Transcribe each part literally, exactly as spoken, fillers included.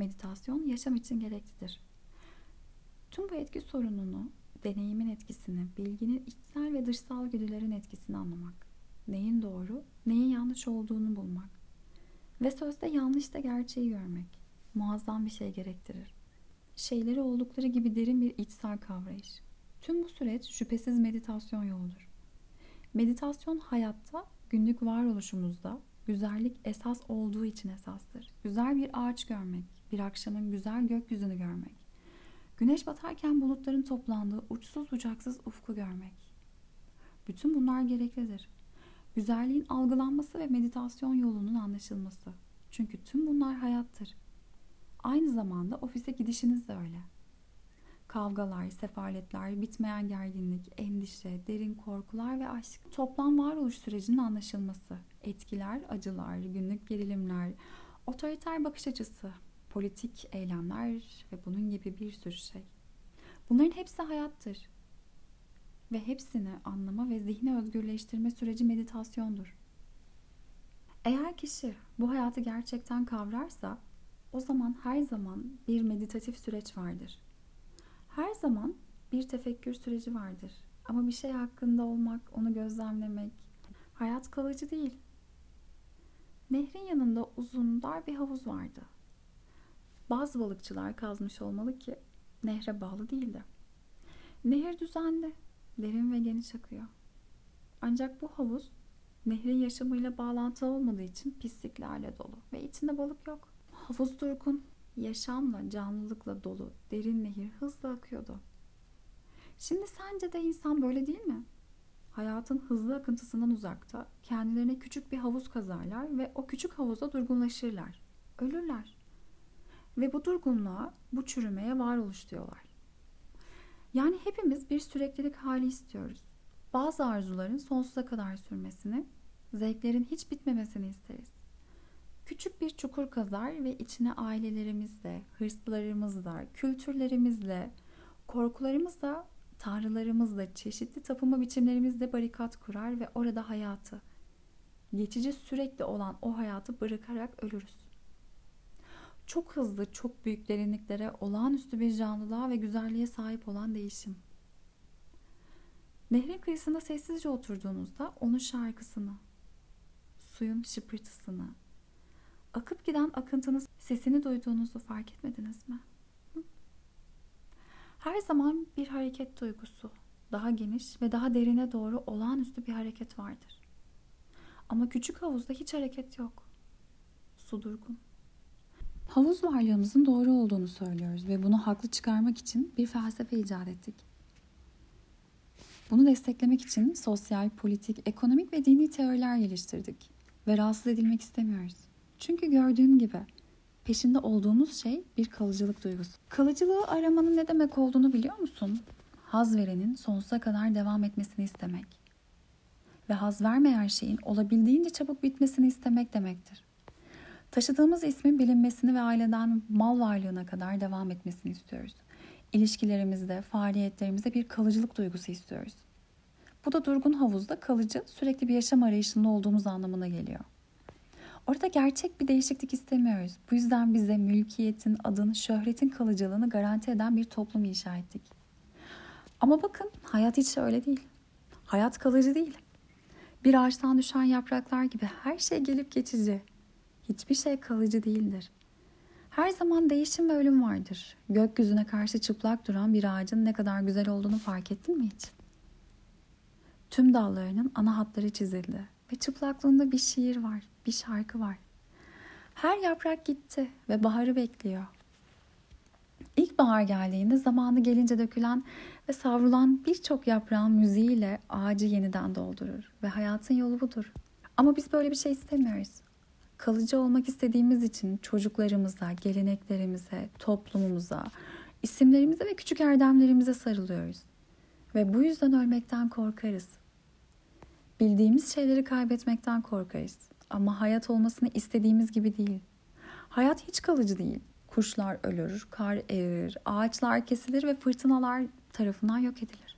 meditasyon yaşam için gereklidir. Tüm bu etki sorununu, deneyimin etkisini, bilginin içsel ve dışsal güdülerin etkisini anlamak, neyin doğru, neyin yanlış olduğunu bulmak ve sözde yanlış da gerçeği görmek muazzam bir şey gerektirir. Şeyleri oldukları gibi derin bir içsel kavrayış. Tüm bu süreç şüphesiz meditasyon yoludur. Meditasyon hayatta, günlük varoluşumuzda güzellik esas olduğu için esastır. Güzel bir ağaç görmek, bir akşamın güzel gökyüzünü görmek, güneş batarken bulutların toplandığı uçsuz bucaksız ufku görmek. Bütün bunlar gereklidir. Güzelliğin algılanması ve meditasyon yolunun anlaşılması. Çünkü tüm bunlar hayattır. Aynı zamanda ofise gidişiniz de öyle. Kavgalar, sefaletler, bitmeyen gerginlik, endişe, derin korkular ve aşk. Toplam varoluş sürecinin anlaşılması, etkiler, acılar, günlük gerilimler, otoriter bakış açısı, politik eylemler ve bunun gibi bir sürü şey. Bunların hepsi hayattır. Ve hepsini anlama ve zihni özgürleştirme süreci meditasyondur. Eğer kişi bu hayatı gerçekten kavrarsa, o zaman her zaman bir meditatif süreç vardır. Her zaman bir tefekkür süreci vardır. Ama bir şey hakkında olmak, onu gözlemlemek, hayat kalıcı değil. Nehrin yanında uzun dar bir havuz vardı. Bazı balıkçılar kazmış olmalı ki nehre bağlı değildi. Nehir düzenli, derin ve geniş akıyor. Ancak bu havuz nehrin yaşamıyla bağlantı olmadığı için pisliklerle dolu ve içinde balık yok. Havuz durgun, yaşamla, canlılıkla dolu, derin nehir hızla akıyordu. Şimdi sence de insan böyle değil mi? Hayatın hızlı akıntısından uzakta, kendilerine küçük bir havuz kazarlar ve o küçük havuzda durgunlaşırlar, ölürler. Ve bu durgunluğa, bu çürümeye varoluş diyorlar. Yani hepimiz bir süreklilik hali istiyoruz. Bazı arzuların sonsuza kadar sürmesini, zevklerin hiç bitmemesini isteriz. Küçük bir çukur kazar ve içine ailelerimizle, hırslarımızla, kültürlerimizle, korkularımızla, tanrılarımızla, çeşitli tapınma biçimlerimizle barikat kurar ve orada hayatı, geçici sürekli olan o hayatı bırakarak ölürüz. Çok hızlı, çok büyük derinliklere, olağanüstü bir canlılığa ve güzelliğe sahip olan değişim. Nehrin kıyısında sessizce oturduğunuzda onun şarkısını, suyun şıpırtısını, akıp giden akıntının sesini duyduğunuzu fark etmediniz mi? Her zaman bir hareket duygusu, daha geniş ve daha derine doğru olağanüstü bir hareket vardır. Ama küçük havuzda hiç hareket yok. Su durgun. Havuz varlığımızın doğru olduğunu söylüyoruz ve bunu haklı çıkarmak için bir felsefe icat ettik. Bunu desteklemek için sosyal, politik, ekonomik ve dini teoriler geliştirdik ve rahatsız edilmek istemiyoruz. Çünkü gördüğün gibi peşinde olduğumuz şey bir kalıcılık duygusu. Kalıcılığı aramanın ne demek olduğunu biliyor musun? Haz verenin sonsuza kadar devam etmesini istemek ve haz vermeyen şeyin olabildiğince çabuk bitmesini istemek demektir. Taşıdığımız ismin bilinmesini ve aileden mal varlığına kadar devam etmesini istiyoruz. İlişkilerimizde, faaliyetlerimizde bir kalıcılık duygusu istiyoruz. Bu da durgun havuzda kalıcı, sürekli bir yaşam arayışında olduğumuz anlamına geliyor. Orada gerçek bir değişiklik istemiyoruz. Bu yüzden bize mülkiyetin, adın, şöhretin kalıcılığını garanti eden bir toplum inşa ettik. Ama bakın, hayat hiç öyle değil. Hayat kalıcı değil. Bir ağaçtan düşen yapraklar gibi her şey gelip geçici. Hiçbir şey kalıcı değildir. Her zaman değişim ve ölüm vardır. Gökyüzüne karşı çıplak duran bir ağacın ne kadar güzel olduğunu fark ettin mi hiç? Tüm dallarının ana hatları çizildi ve çıplaklığında bir şiir var, bir şarkı var. Her yaprak gitti ve baharı bekliyor. İlkbahar geldiğinde zamanı gelince dökülen ve savrulan birçok yaprağın müziğiyle ağacı yeniden doldurur ve hayatın yolu budur. Ama biz böyle bir şey istemiyoruz. Kalıcı olmak istediğimiz için çocuklarımıza, geleneklerimize, toplumumuza, isimlerimize ve küçük erdemlerimize sarılıyoruz. Ve bu yüzden ölmekten korkarız. Bildiğimiz şeyleri kaybetmekten korkarız. Ama hayat olmasını istediğimiz gibi değil. Hayat hiç kalıcı değil. Kuşlar ölür, kar erir, ağaçlar kesilir ve fırtınalar tarafından yok edilir.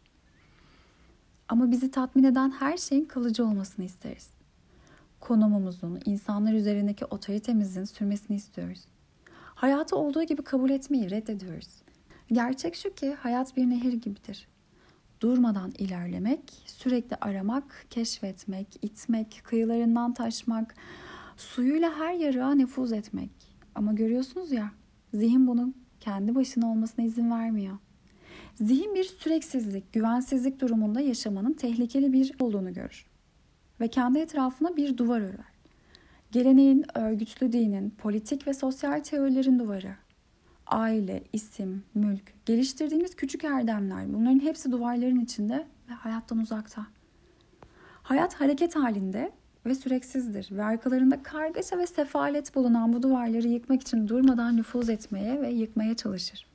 Ama bizi tatmin eden her şeyin kalıcı olmasını isteriz. Konumumuzun, insanlar üzerindeki otoritemizin sürmesini istiyoruz. hayatı olduğu gibi kabul etmeyi reddediyoruz. Gerçek şu ki hayat bir nehir gibidir. Durmadan ilerlemek, sürekli aramak, keşfetmek, itmek, kıyılarından taşmak, suyuyla her yarığa nüfuz etmek. Ama görüyorsunuz ya, zihin bunun kendi başına olmasına izin vermiyor. Zihin bir süreksizlik, güvensizlik durumunda yaşamanın tehlikeli bir olduğunu görür. Ve kendi etrafına bir duvar örer. Geleneğin, örgütlü dinin, politik ve sosyal teorilerin duvarı. Aile, isim, mülk, geliştirdiğimiz küçük erdemler, bunların hepsi duvarların içinde ve hayattan uzakta. Hayat hareket halinde ve süreksizdir ve arkalarında kargaşa ve sefalet bulunan bu duvarları yıkmak için durmadan nüfuz etmeye ve yıkmaya çalışır.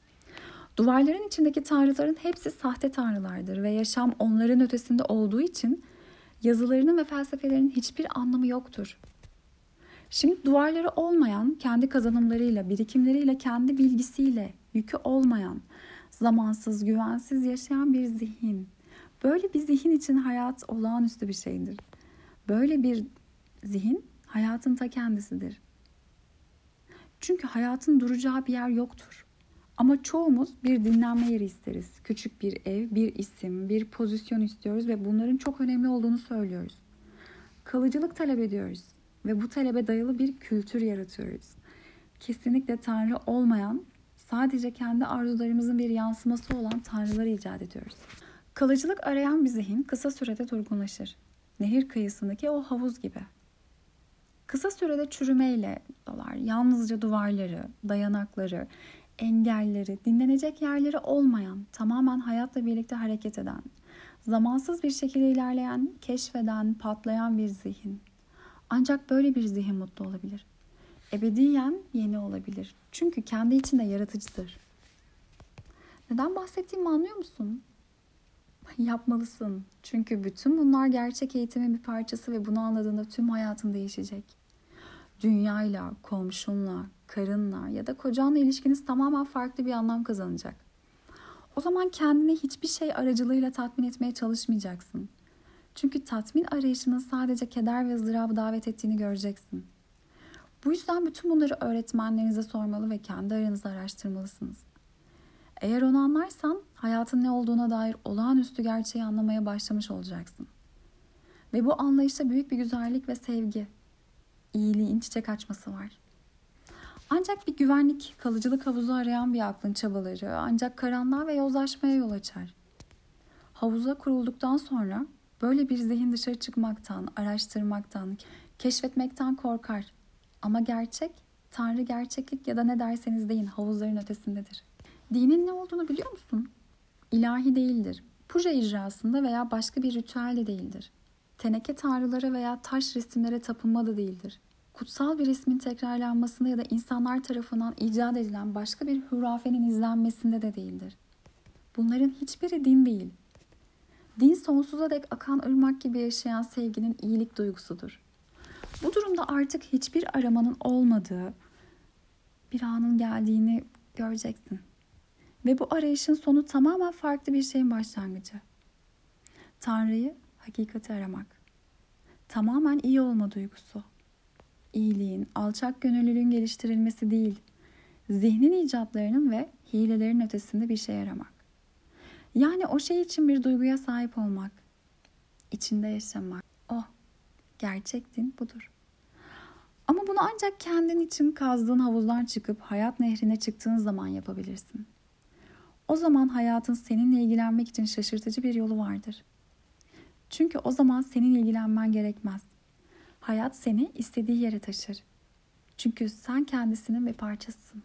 Duvarların içindeki tanrıların hepsi sahte tanrılardır ve yaşam onların ötesinde olduğu için yazılarının ve felsefelerinin hiçbir anlamı yoktur. Şimdi duvarları olmayan, kendi kazanımlarıyla, birikimleriyle, kendi bilgisiyle, yükü olmayan, zamansız, güvensiz yaşayan bir zihin. Böyle bir zihin için hayat olağanüstü bir şeydir. Böyle bir zihin hayatın ta kendisidir. Çünkü hayatın duracağı bir yer yoktur. Ama çoğumuz bir dinlenme yeri isteriz. Küçük bir ev, bir isim, bir pozisyon istiyoruz ve bunların çok önemli olduğunu söylüyoruz. Kalıcılık talep ediyoruz. Ve bu talebe dayalı bir kültür yaratıyoruz. Kesinlikle Tanrı olmayan, sadece kendi arzularımızın bir yansıması olan tanrıları icat ediyoruz. Kalıcılık arayan bir zihin kısa sürede durgunlaşır. Nehir kıyısındaki o havuz gibi. Kısa sürede çürümeyle dolar, yalnızca duvarları, dayanakları, engelleri, dinlenecek yerleri olmayan, tamamen hayatla birlikte hareket eden, zamansız bir şekilde ilerleyen, keşfeden, patlayan bir zihin. Ancak böyle bir zihin mutlu olabilir. Ebediyen yeni olabilir. Çünkü kendi içinde yaratıcıdır. Neden bahsettiğimi anlıyor musun? Yapmalısın. Çünkü bütün bunlar gerçek eğitimin bir parçası ve bunu anladığında tüm hayatın değişecek. Dünyayla, komşunla, karınla ya da kocanla ilişkiniz tamamen farklı bir anlam kazanacak. O zaman kendini hiçbir şey aracılığıyla tatmin etmeye çalışmayacaksın. Çünkü tatmin arayışının sadece keder ve ızdırabı davet ettiğini göreceksin. Bu yüzden bütün bunları öğretmenlerinize sormalı ve kendi aranızda araştırmalısınız. Eğer onu anlarsan hayatın ne olduğuna dair olağanüstü gerçeği anlamaya başlamış olacaksın. Ve bu anlayışta büyük bir güzellik ve sevgi, iyiliğin çiçek açması var. Ancak bir güvenlik, kalıcılık havuzu arayan bir aklın çabaları ancak karanlığa ve yozlaşmaya yol açar. Havuza kurulduktan sonra böyle bir zihin dışarı çıkmaktan, araştırmaktan, keşfetmekten korkar. Ama gerçek, Tanrı gerçeklik ya da ne derseniz deyin havuzların ötesindedir. Dinin ne olduğunu biliyor musun? İlahi değildir. Puja icrasında veya başka bir ritüelde değildir. Teneke tanrılara veya taş resimlere tapınma da değildir. Kutsal bir resmin tekrarlanmasında ya da insanlar tarafından icat edilen başka bir hurafenin izlenmesinde de değildir. Bunların hiçbiri din değil. Din sonsuza dek akan ırmak gibi yaşayan sevginin iyilik duygusudur. Bu durumda artık hiçbir aramanın olmadığı bir anın geldiğini göreceksin. Ve bu arayışın sonu tamamen farklı bir şeyin başlangıcı. Tanrı'yı, hakikati aramak. Tamamen iyi olma duygusu. İyiliğin, alçak gönüllülüğün geliştirilmesi değil, zihnin icatlarının ve hilelerin ötesinde bir şey aramak. Yani o şey için bir duyguya sahip olmak, içinde yaşamak. O, gerçek din budur. Ama bunu ancak kendin için kazdığın havuzdan çıkıp hayat nehrine çıktığın zaman yapabilirsin. O zaman hayatın seninle ilgilenmek için şaşırtıcı bir yolu vardır. Çünkü o zaman senin ilgilenmen gerekmez. Hayat seni istediği yere taşır. Çünkü sen kendisinin bir parçasısın.